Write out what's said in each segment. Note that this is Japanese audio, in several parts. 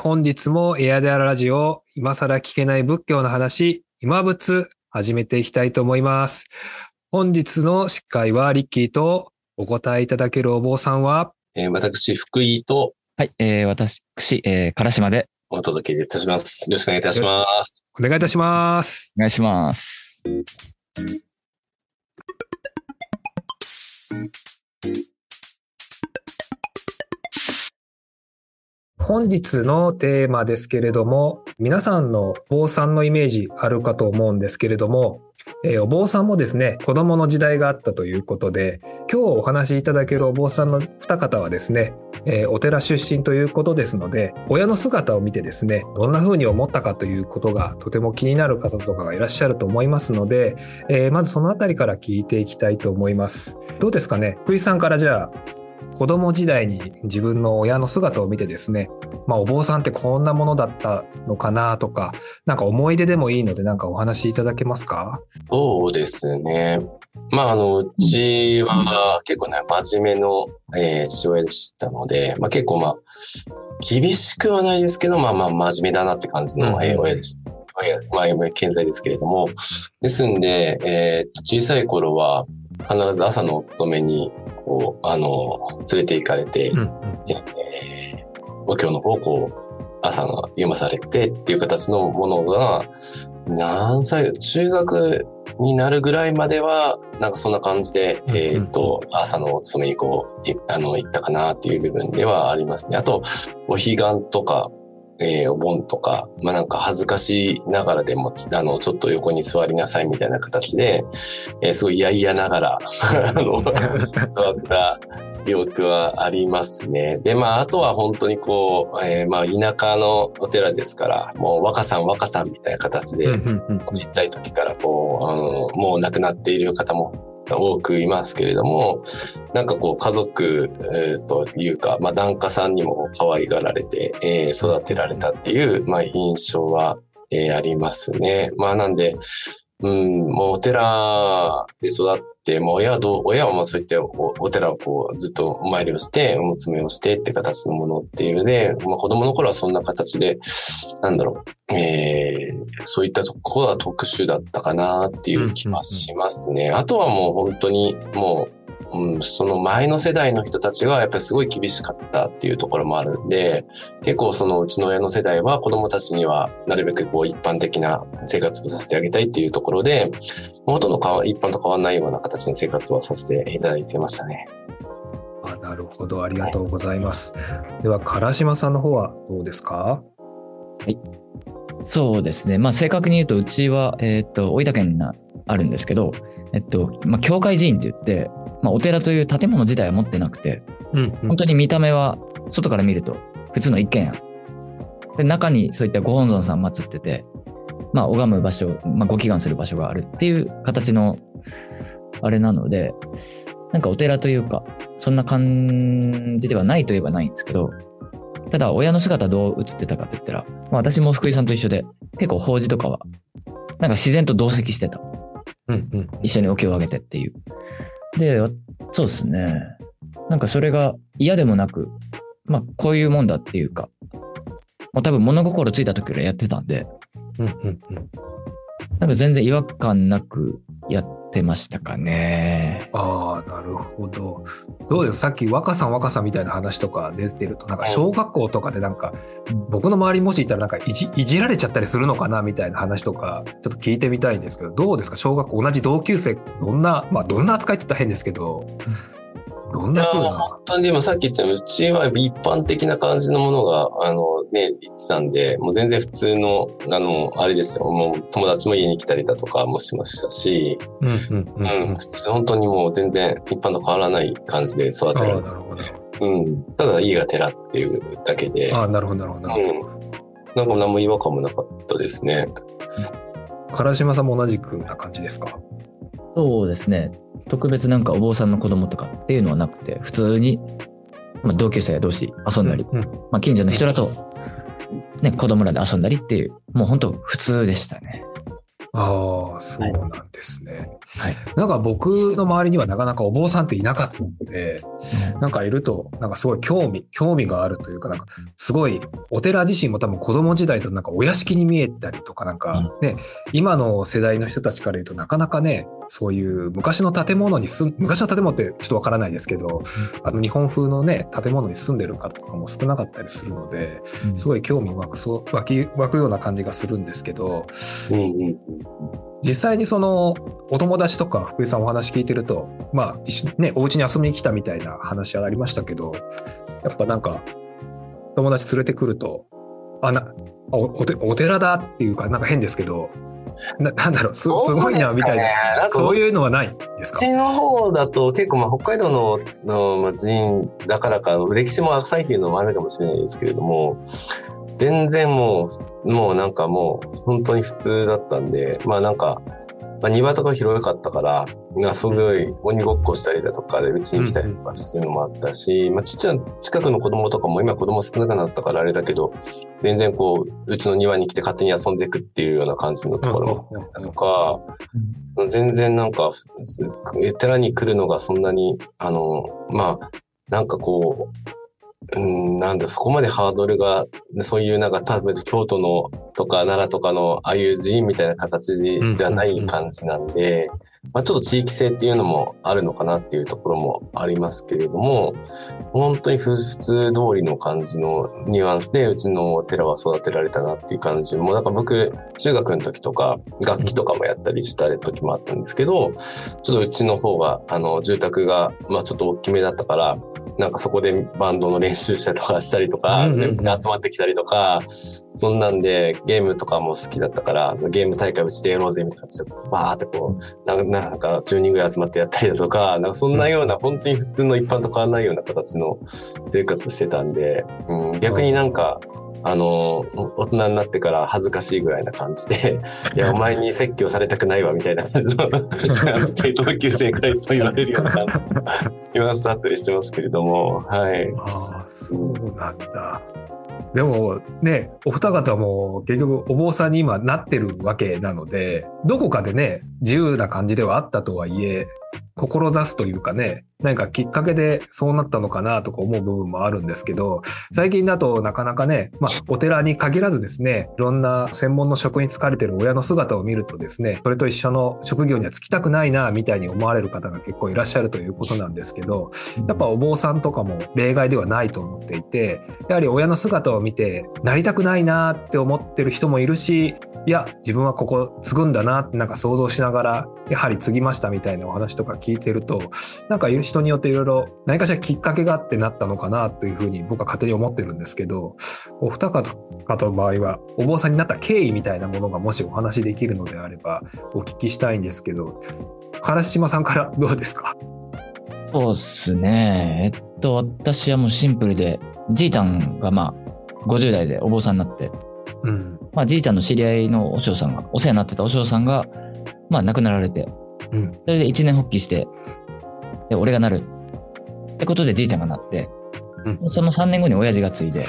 本日もエアデアララジオ、今更聞けない仏教の話、今仏、始めていきたいと思います。本日の司会はリッキーと、お答えいただけるお坊さんは、私、福井と、はい、私、唐島でお届けいたします。よろしくお願いいたします。お願いいたします。お願いします。本日のテーマですけれども、皆さんのお坊さんのイメージあるかと思うんですけれども、お坊さんもですね、子供の時代があったということで、今日お話しいただけるお坊さんの二方はですね、お寺出身ということですので、親の姿を見てですね、どんな風に思ったかということがとても気になる方とかがいらっしゃると思いますので、まずそのあたりから聞いていきたいと思います。どうですかね、福井さんから。じゃあ子供時代に自分の親の姿を見てですね、お坊さんってこんなものだったのかなとか、なんか思い出でもいいので、なんかお話しいただけますか？そうですね。うちは結構ね、真面目の、父親でしたので、結構厳しくはないですけど、真面目だなって感じの、親でした。今健在ですけれども。ですんで、小さい頃は必ず朝のお勤めに、連れて行かれて、お経の方を朝の読まされてっていう形のものが、何歳、中学になるぐらいまでは、なんかそんな感じで、朝のお勤めに行ったかなっていう部分ではありますね。あと、お彼岸とか、お盆とか、なんか恥ずかしながらでも、ちょっと横に座りなさいみたいな形で、すごい嫌々ながら、座った記憶はありますね。で、あとは本当に田舎のお寺ですから、もう若さんみたいな形で、ちっちゃい時からもう亡くなっている方も、多くいますけれども、なんか家族、というか、檀家さんにも可愛がられて、育てられたっていう、印象は、ありますね。なんで、もうお寺で育って、親はそういったお寺をずっとお参りをして、お勤めをしてって形のものっていうので、子供の頃はそんな形で、そういったところは特殊だったかなっていう気はしますね。あとはもう本当にその前の世代の人たちがやっぱりすごい厳しかったっていうところもあるんで、結構うちの親の世代は子供たちにはなるべく一般的な生活をさせてあげたいっていうところで、元の一般と変わらないような形の生活はさせていただいてましたね。なるほど、ありがとうございます。はい、では唐島さんの方はどうですか？はい、そうですね。正確に言うとうちは大分県にあるんですけど、教会寺院って言って。お寺という建物自体は持ってなくて、本当に見た目は外から見ると普通の一軒家で、中にそういったご本尊さん祀ってて、拝む場所、ご祈願する場所があるっていう形のあれなので、なんかお寺というかそんな感じではないといえばないんですけど、ただ親の姿どう映ってたかって言ったら、私も福井さんと一緒で結構法事とかはなんか自然と同席してた、一緒にお経をあげてっていうで、そうですね。なんかそれが嫌でもなく、こういうもんだっていうか、多分物心ついた時からやってたんで、なんか全然違和感なくやってましたかね。なるほど。どうです？さっき若さんみたいな話とか出てると、なんか小学校とかでなんか、僕の周りにもしいたらなんかいじられちゃったりするのかなみたいな話とか、ちょっと聞いてみたいんですけど、どうですか？小学校同じ同級生、どんな扱いって言ったら変ですけど、どんな風なのか。本当にでもさっき言ったように、うちは一般的な感じのものが、言ってたんで、もう全然普通の、あれですよ、もう友達も家に来たりだとかもしましたし、本当にもう全然一般と変わらない感じで育てられたので、ただ家が寺っていうだけで、なんか何も違和感もなかったですね。唐島さんも同じくな感じですか？そうですね。特別なんかお坊さんの子供とかっていうのはなくて、普通に、同級生同士遊んだり、近所の人らと、子供らで遊んだりっていう、もう本当普通でしたね。ああ、そうなんですね、はいはい、なんか僕の周りにはなかなかお坊さんっていなかったので、なんかいるとなんかすごい興味があるというか、なんかすごいお寺自身も多分子供時代となんかお屋敷に見えたりとか、なんかね、今の世代の人たちから言うとなかなかね、そういう昔の建物に昔の建物ってちょっとわからないですけど、あの日本風のね建物に住んでる方とかも少なかったりするので、すごい興味湧くような感じがするんですけど、実際にそのお友達とか福井さんお話聞いてると、まあね、お家に遊びに来たみたいな話はありましたけど、やっぱなんか友達連れてくるとお寺だっていうか、なんか変ですけど、なんだろう、すごいなみたいな、そういうのはないですか？うちの方だと結構、まあ北海道の寺院だからか歴史も浅いというのもあるかもしれないですけれども、全然もうなんかもう本当に普通だったんで、まあなんか、まあ、庭とか広かったから、すごい鬼ごっこしたりだとかでうちに来たりとかっていうのもあったし、まあ近くの子供とかも今子供少なくなったからあれだけど、全然こう、うちの庭に来て勝手に遊んでいくっていうような感じのところもあったとか、全然なんか、寺に来るのがそんなに、まあ、なんかこう、なんだ、そこまでハードルが、そういうなんか多分京都のとか奈良とかのああいう寺院みたいな形じゃない感じなんで、まあちょっと地域性っていうのもあるのかなっていうところもありますけれども、本当に普通通りの感じのニュアンスでうちの寺は育てられたなっていう感じも、だから僕中学の時とか楽器とかもやったりした時もあったんですけど、ちょっとうちの方が住宅がまあちょっと大きめだったから、なんかそこでバンドの練習したりとか、集まってきたりとか、そんなんでゲームとかも好きだったから、ゲーム大会うちでやろうぜみたいな感じで、バーってこう、なんか10人ぐらい集まってやったりだとか、なんかそんなような、本当に普通の一般と変わらないような形の生活してたんで、逆になんか、大人になってから恥ずかしいぐらいな感じで、いや、お前に説教されたくないわ、みたいな感じの、同級生くらいと言われるような、今スタートにしてますけれども、はい。ああ、そうなんだ。でもね、お二方も結局お坊さんに今なってるわけなので、どこかでね、自由な感じではあったとはいえ、志すというかね、何かきっかけでそうなったのかなとか思う部分もあるんですけど、最近だとなかなかね、まあお寺に限らずですね、いろんな専門の職に就かれてる親の姿を見るとですね、それと一緒の職業には就きたくないなみたいに思われる方が結構いらっしゃるということなんですけど、やっぱお坊さんとかも例外ではないと思っていて、やはり親の姿を見てなりたくないなって思ってる人もいるし、いや自分はここ継ぐんだなってなんか想像しながらやはり継ぎましたみたいなお話とか聞いてると、なんか人によっていろいろ何かしらきっかけがあってなったのかなというふうに僕は勝手に思ってるんですけど、お二方の場合はお坊さんになった経緯みたいなものがもしお話できるのであればお聞きしたいんですけど、唐島さんからどうですか？そうっすね、私はもうシンプルで、じいちゃんがまあ50代でお坊さんになって、まあ、じいちゃんの知り合いのお師匠さんが、お世話になってたお師匠さんが、まあ、亡くなられて、それで一年発起して、で、俺がなる。ってことでじいちゃんがなって、その3年後に親父が継いで、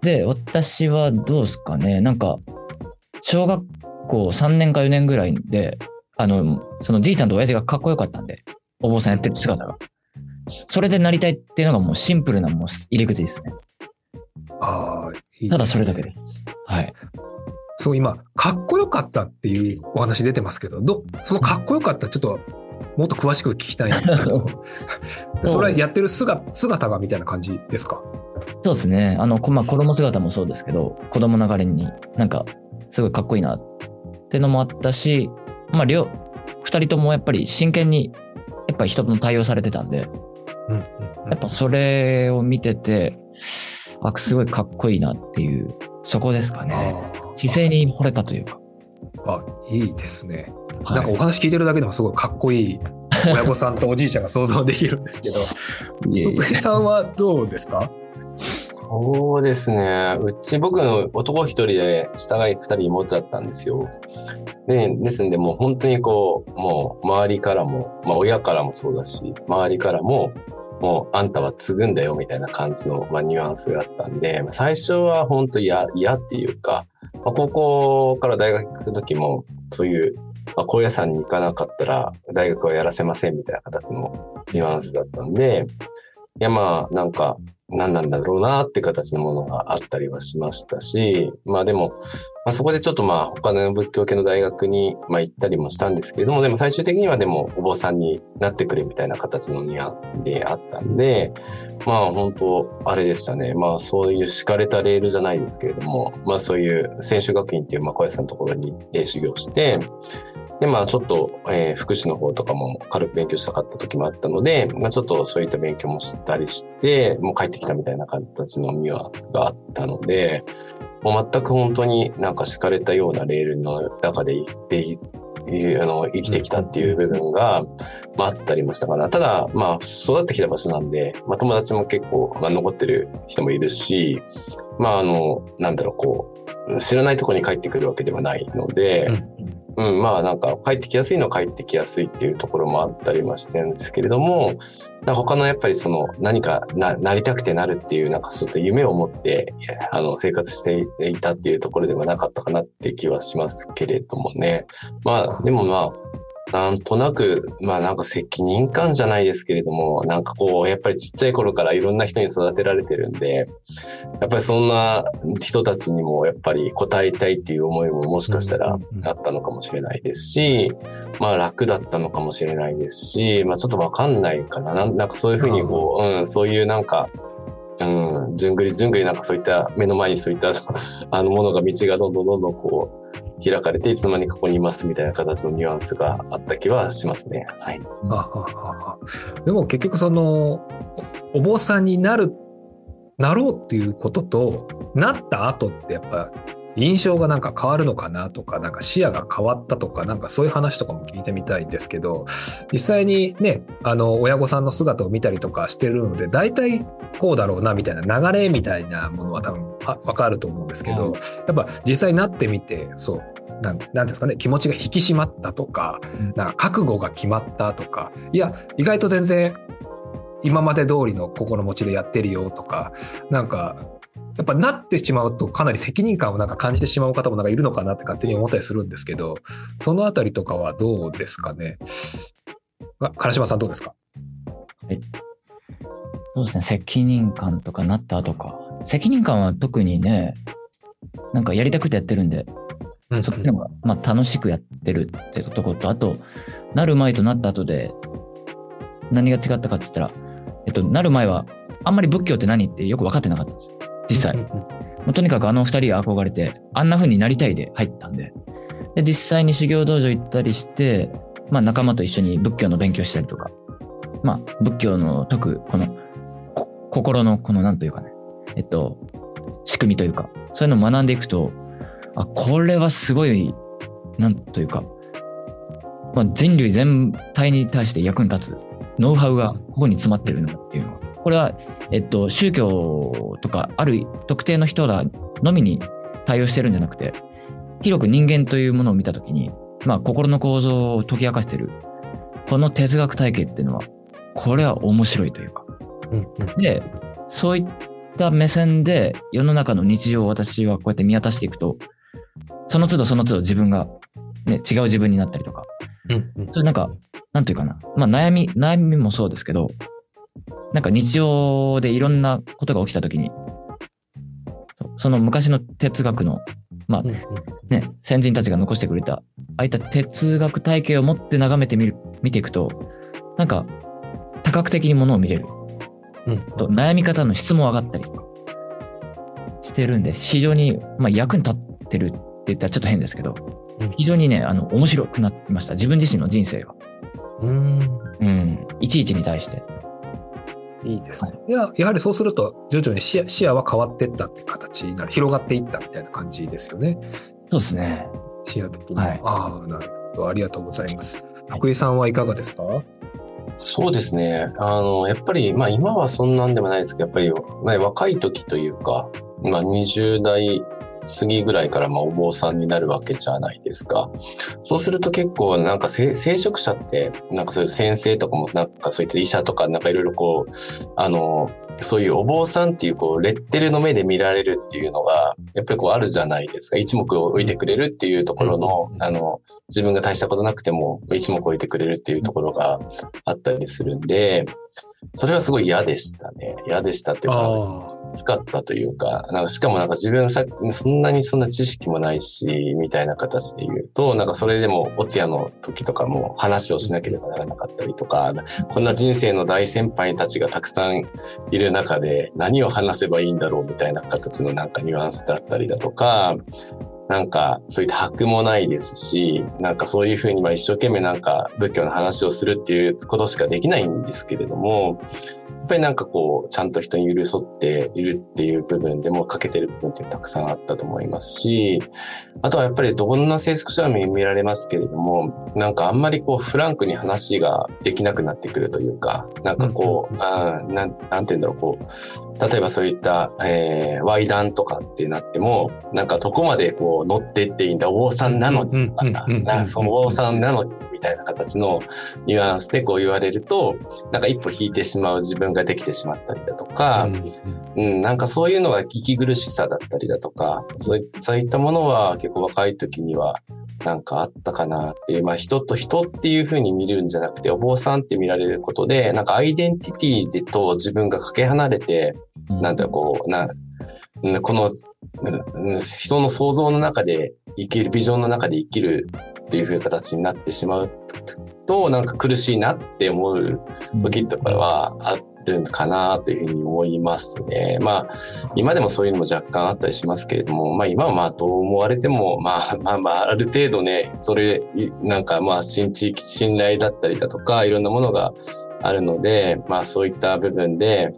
で、私はどうすかね、なんか、小学校3年か4年ぐらいで、そのじいちゃんと親父がかっこよかったんで、お坊さんやってる姿が。それでなりたいっていうのがもうシンプルなもう入り口ですね。ああ、いいですね。ただそれだけです。はい。そう、今かっこよかったっていうお話出てますけど、そのかっこよかったちょっともっと詳しく聞きたいんですけど、それはやってる姿がみたいな感じですか？そうですね。まあ、子供姿もそうですけど、子供流れになんかすごいかっこいいなってのもあったし、まあ2人ともやっぱり真剣にやっぱ人との対応されてたんで、やっぱそれを見てて。あ、すごいかっこいいなっていう、そこですかね。姿勢に惚れたというか。あ、いいですね。はい、なんかお話聞いてるだけでもすごいかっこいい親御さんとおじいちゃんが想像できるんですけど、福井さんはどうですか？そうですね。僕の男一人で、下が二人妹だったんですよ。ですんで、もう本当にこう、もう周りからも、まあ親からもそうだし、周りからも、もうあんたは継ぐんだよみたいな感じの、まあ、ニュアンスがあったんで、最初は本当嫌っていうか、高校から大学の時もそういう高野山に行かなかったら大学はやらせませんみたいな形のニュアンスだったんで、いやまあなんか何なんだろうなって形のものがあったりはしましたし、まあでも、そこでちょっと他の仏教系の大学に行ったりもしたんですけれども、でも最終的にはでもお坊さんになってくれみたいな形のニュアンスであったんで、本当あれでしたね。そういう敷かれたレールじゃないですけれども、そういう専修学院っていう小屋さんのところに修行して、でちょっと、福祉の方とかも軽く勉強したかった時もあったので、ちょっとそういった勉強もしたりして、もう帰ってきたみたいな形のニュアンスがあったので、もう全く本当になんか敷かれたようなレールの中で生きてきたっていう部分が、あったりましたから、ただ、育ってきた場所なんで、友達も結構、残ってる人もいるし、知らないところに帰ってくるわけではないので、なんか帰ってきやすいのは帰ってきやすいっていうところもあったりはしてるんですけれども、他のやっぱりその何か なりたくてなるっていうなんかちょっと夢を持って生活していたっていうところではなかったかなって気はしますけれどもね。でもなんとなく、なんか責任感じゃないですけれども、なんかやっぱりちっちゃい頃からいろんな人に育てられてるんで、やっぱりそんな人たちにもやっぱり応えたいっていう思いももしかしたらあったのかもしれないですし、楽だったのかもしれないですし、ちょっとわかんないかな。なんかそういうふうにそういうなんか、じゅんぐりじゅんぐりなんかそういった目の前にそういったものが道がどんどん開かれていつの間にかここにいますみたいな形のニュアンスがあった気はしますね。はい。でも結局そのお坊さんになろうっていうこととなった後ってやっぱ印象がなんか変わるのかなとか、なんか視野が変わったとか、なんかそういう話とかも聞いてみたいんですけど、実際にね親御さんの姿を見たりとかしてるので大体こうだろうなみたいな流れみたいなものは多分分かると思うんですけど、やっぱ実際になってみてなんですかね、気持ちが引き締まったとか、なんか覚悟が決まったとか、いや意外と全然今まで通りの心持ちでやってるよとか、なんかやっぱなってしまうとかなり責任感をなんか感じてしまう方もなんかいるのかなって勝手に思ったりするんですけど、そのあたりとかはどうですかね。唐島さんどうですか。はい、そうですね、責任感とかなった後か、責任感は特にね、なんかやりたくてやってるんで、そっちの方が楽しくやってるってとこと、あとなる前となった後で何が違ったかって言ったら、なる前はあんまり仏教って何ってよく分かってなかったんですよ実際。とにかく2人に憧れてあんな風になりたいで入ったんで、で実際に修行道場行ったりして、仲間と一緒に仏教の勉強したりとか、仏教の解くこの心のこのなんというかね、仕組みというかそういうのを学んでいくと、これはすごいなんというか、人類全体に対して役に立つノウハウがここに詰まってるのっていうのは、これは宗教とかある特定の人らのみに対応してるんじゃなくて、広く人間というものを見たときに、心の構造を解き明かしてるこの哲学体系っていうのは、これは面白いというか、でそういった目線で世の中の日常を私はこうやって見渡していくと、その都度その都度自分が、違う自分になったりとか、それなんかなんていうかな、悩みもそうですけど、なんか日常でいろんなことが起きたときに、その昔の哲学の、先人たちが残してくれた、ああいった哲学体系を持って眺めて見ていくと、なんか多角的にものを見れる。と悩み方の質も上がったりしてるんで、非常に、役に立ってるって言ったらちょっと変ですけど、非常にね、面白くなってました。自分自身の人生が。いちいちに対して。いいですね。やはりそうすると徐々に視野は変わっていったって形になる、広がっていったみたいな感じですよね。そうですね。視野的に、なるほど、ありがとうございます。福井さんはいかがですか。そうですね。やっぱり今はそんなんでもないですけど、やっぱり、若い時というか、20代過ぎぐらいからまあお坊さんになるわけじゃないですか。そうすると結構なんか聖職者ってなんかそういう先生とかもなんかそういった医者とかなんかいろいろこうそういうお坊さんっていうこうレッテルの目で見られるっていうのがやっぱりこうあるじゃないですか。一目置いてくれるっていうところの、自分が大したことなくても一目置いてくれるっていうところがあったりするんで、それはすごい嫌でしたね。嫌でしたっていうか使ったというか、なんかしかもなんか自分そんな知識もないしみたいな形で言うと、なんかそれでもお通夜の時とかも話をしなければならなかったりとか、こんな人生の大先輩たちがたくさんいる中で何を話せばいいんだろうみたいな形のなんかニュアンスだったりだとか、なんかそういった箔もないですし、なんかそういうふうに一生懸命なんか仏教の話をするっていうことしかできないんですけれども、やっぱりなんかこうちゃんと人に寄り添っているっていう部分でも欠けてる部分ってたくさんあったと思いますし、あとはやっぱりどんな聖職者に見られますけれども、なんかあんまりこうフランクに話ができなくなってくるというか、なんかこう、なんていうんだろう、こう例えばそういったワイダンとかってなっても、なんかどこまでこう乗ってっていいんだ、お坊さんなのにとか、そのお坊さんなのにみたいな形のニュアンスでこう言われると、なんか一歩引いてしまう自分ができてしまったりだとか、なんかそういうのが息苦しさだったりだとか、そういったものは結構若い時にはなんかあったかなっていう、まあ人と人っていう風に見るんじゃなくて、お坊さんって見られることで、なんかアイデンティティでと自分がかけ離れて、なんだこうこの人の想像の中で生きる、ビジョンの中で生きるっていう風な形になってしまうと、なんか苦しいなって思う時とかはあるかなという風に思いますね。まあ今でもそういうのも若干あったりしますけれども、まあ今はまあどう思われてもまあある程度ね、それなんかまあ信頼だったりだとかいろんなものがあるので、まあそういった部分で。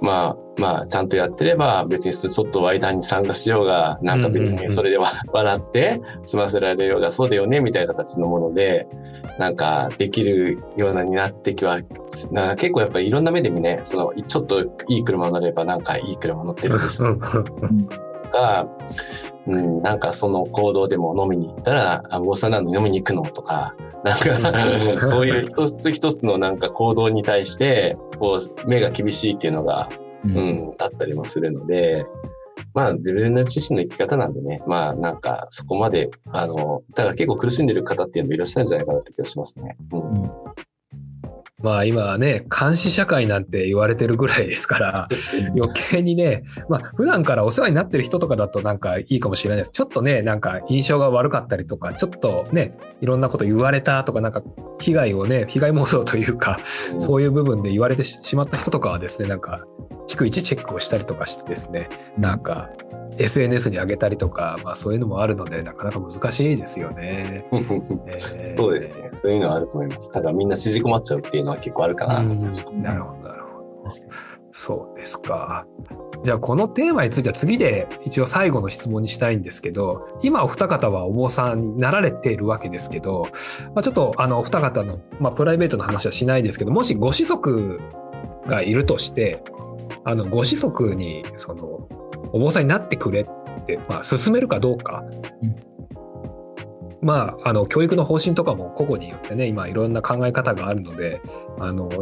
まあ、ちゃんとやってれば別にちょっとワイダンに参加しようが、なんか別にそれで笑って済ませられようが、そうだよねみたいな形のもので、なんかできるようなになってきは、なんか結構やっぱりいろんな目で見ね、そのちょっといい車乗ればなんかいい車乗ってるでしょ。がなんかその行動でも飲みに行ったら、お坊さんなのに飲みに行くのとか、なんかそういう一つ一つのなんか行動に対してこう目が厳しいっていうのが、あったりもするので、まあ自分の自身の生き方なんでね、まあなんかそこまでだから結構苦しんでる方っていうのもいらっしゃるんじゃないかなって気がしますね。まあ今はね、監視社会なんて言われてるぐらいですから、余計にね、まあ普段からお世話になってる人とかだとなんかいいかもしれないです。ちょっとね、なんか印象が悪かったりとか、ちょっとね、いろんなこと言われたとか、なんか被害妄想というか、そういう部分で言われてしまった人とかはですね、なんか逐一チェックをしたりとかしてですね、なんかSNS に上げたりとか、まあそういうのもあるので、なかなか難しいですよね。そうですね。そういうのはあると思います。ただみんな縮こまっちゃうっていうのは結構あるかなと思いますね。なるほど。そうですか。じゃあこのテーマについては次で一応最後の質問にしたいんですけど、今お二方はお坊さんになられているわけですけど、まあ、ちょっとお二方の、まあ、プライベートの話はしないですけど、もしご子息がいるとして、ご子息にそのお坊さんになってくれって、まあ、勧めるかどうか、まあ、教育の方針とかも個々によってね、今いろんな考え方があるので、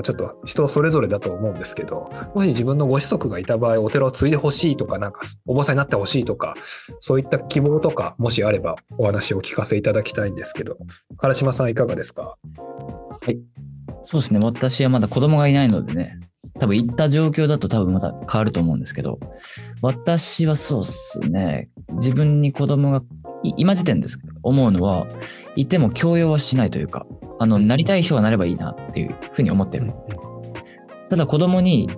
ちょっと人それぞれだと思うんですけど、もし自分のご子息がいた場合、お寺を継いでほしいとか、なんかお坊さんになってほしいとか、そういった希望とかもしあればお話をお聞かせいただきたいんですけど、唐島さんいかがですか？はい、そうですね。私はまだ子供がいないのでね、多分行った状況だと多分また変わると思うんですけど、私はそうですね、自分に子供が今時点ですけど思うのは、いても強要はしないというか、なりたい人がなればいいなっていうふうに思ってる。ただ子供に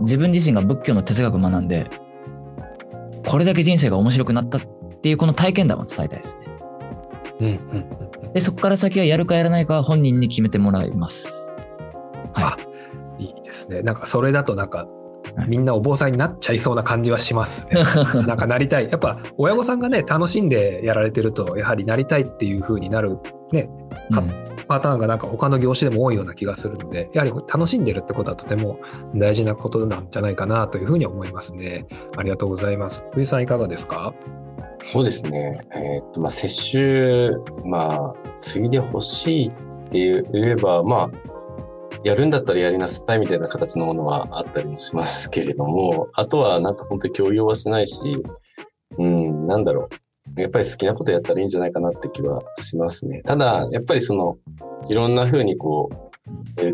自分自身が仏教の哲学を学んで、これだけ人生が面白くなったっていうこの体験談を伝えたいですね。で、そこから先はやるかやらないかは本人に決めてもらいます。はい。いいですね。なんかそれだとなんかみんなお坊さんになっちゃいそうな感じはしますね。なんかなりたい、やっぱ親御さんがね楽しんでやられてると、やはりなりたいっていう風になるね、パターンがなんか他の業種でも多いような気がするので、やはり楽しんでるってことはとても大事なことなんじゃないかなという風に思いますね。ありがとうございます。冬さんいかがですか？そうですね。接種、継いでほしいって言えば、やるんだったらやりなさいみたいな形のものはあったりもしますけれども、あとは本当に強要はしないし、やっぱり好きなことやったらいいんじゃないかなって気はしますね。ただ、やっぱりいろんな風に受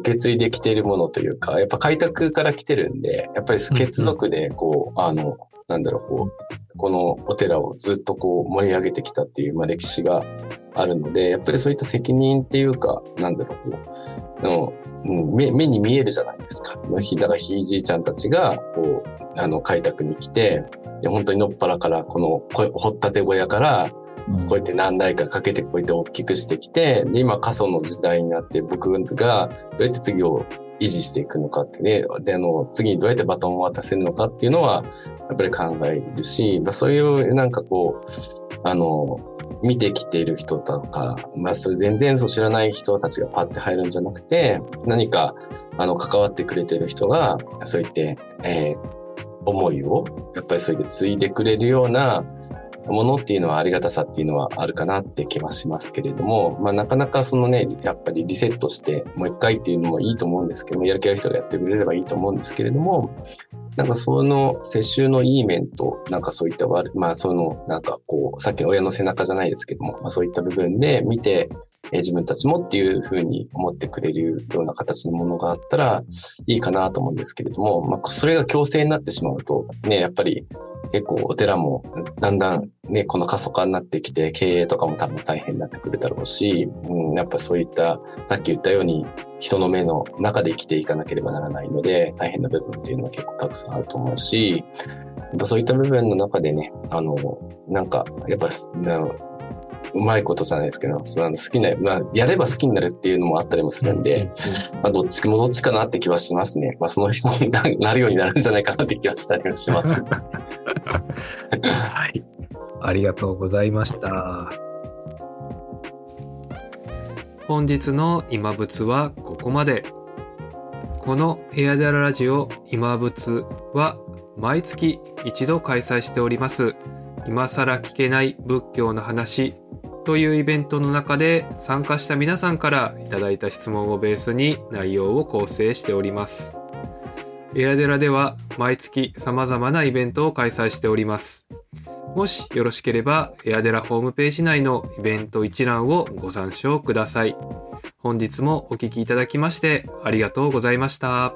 け継いできているものというか、やっぱ開拓から来てるんで、やっぱり血族でこのお寺をずっと盛り上げてきたっていう、歴史があるので、やっぱりそういった責任っていうか、目に見えるじゃないですか。だからひいじいちゃんたちが、開拓に来て、本当にのっぱらから、掘ったて小屋から、こうやって何代かかけてこうやって大きくしてきて、で今過疎の時代になって僕がどうやって次を維持していくのかってね、で次にどうやってバトンを渡せるのかっていうのはやっぱり考えるし、そういう見てきている人とか、それ全然知らない人たちがパッて入るんじゃなくて、何か関わってくれてる人がそう言って、思いをやっぱりそれで継いでくれるようなものっていうのはありがたさっていうのはあるかなって気はしますけれども、なかなかやっぱりリセットしてもう一回っていうのもいいと思うんですけども、やる気ある人がやってくれればいいと思うんですけれども、その世襲のいい面と、そういったさっきの親の背中じゃないですけども、そういった部分で見て、自分たちもっていうふうに思ってくれるような形のものがあったらいいかなと思うんですけれども、それが強制になってしまうとね、やっぱり結構お寺もだんだんね、この過疎化になってきて経営とかも多分大変になってくるだろうし、やっぱそういったさっき言ったように人の目の中で生きていかなければならないので大変な部分っていうのは結構たくさんあると思うし、そういった部分の中でね、やっぱうまいことじゃないですけど、好きな、やれば好きになるっていうのもあったりもするんで、どっちかなって気はしますね。その人になるようになるんじゃないかなって気はしたりします。はい。ありがとうございました。本日の今仏はここまで。このエアダララジオ今仏は毎月一度開催しております。今更聞けない仏教の話というイベントの中で参加した皆さんからいただいた質問をベースに内容を構成しております。エアデラでは毎月様々なイベントを開催しております。もしよろしければエアデラホームページ内のイベント一覧をご参照ください。本日もお聞きいただきましてありがとうございました。